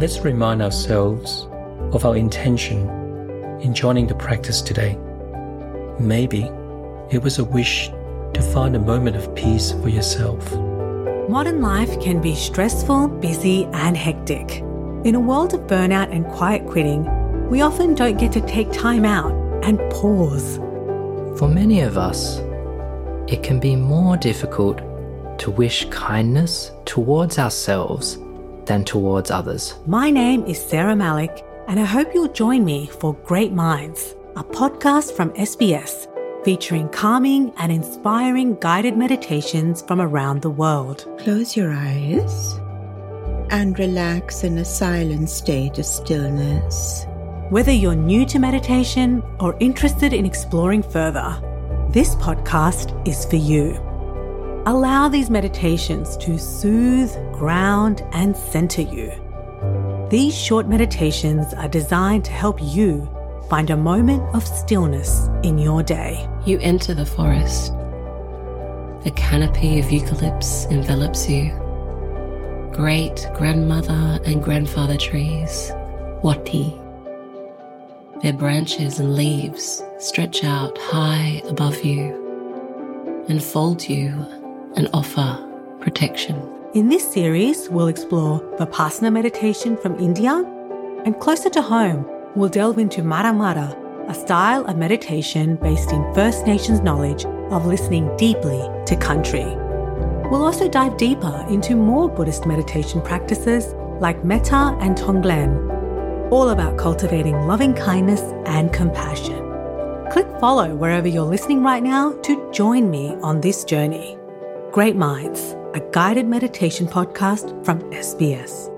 Let's remind ourselves of our intention in joining the practice today. Maybe it was a wish to find a moment of peace for yourself. Modern life can be stressful, busy, and hectic. In a world of burnout and quiet quitting, we often don't get to take time out and pause. For many of us, it can be more difficult to wish kindness towards ourselves than towards others. My name is Sarah Malik, and I hope you'll join me for Great Minds, a podcast from SBS, featuring calming and inspiring guided meditations from around the world. Close your eyes and relax in a silent state of stillness. Whether you're new to meditation or interested in exploring further, this podcast is for you. Allow these meditations to soothe, ground, and centre you. These short meditations are designed to help you find a moment of stillness in your day. You enter the forest. A canopy of eucalypts envelops you. Great-grandmother and grandfather trees, wati. Their branches and leaves stretch out high above you and fold you and offer protection. In this series, we'll explore Vipassana meditation from India, and closer to home, we'll delve into Maramara, a style of meditation based in First Nations knowledge of listening deeply to country. We'll also dive deeper into more Buddhist meditation practices like Metta and Tonglen, all about cultivating loving kindness and compassion. Click follow wherever you're listening right now to join me on this journey. Great Minds, a guided meditation podcast from SBS.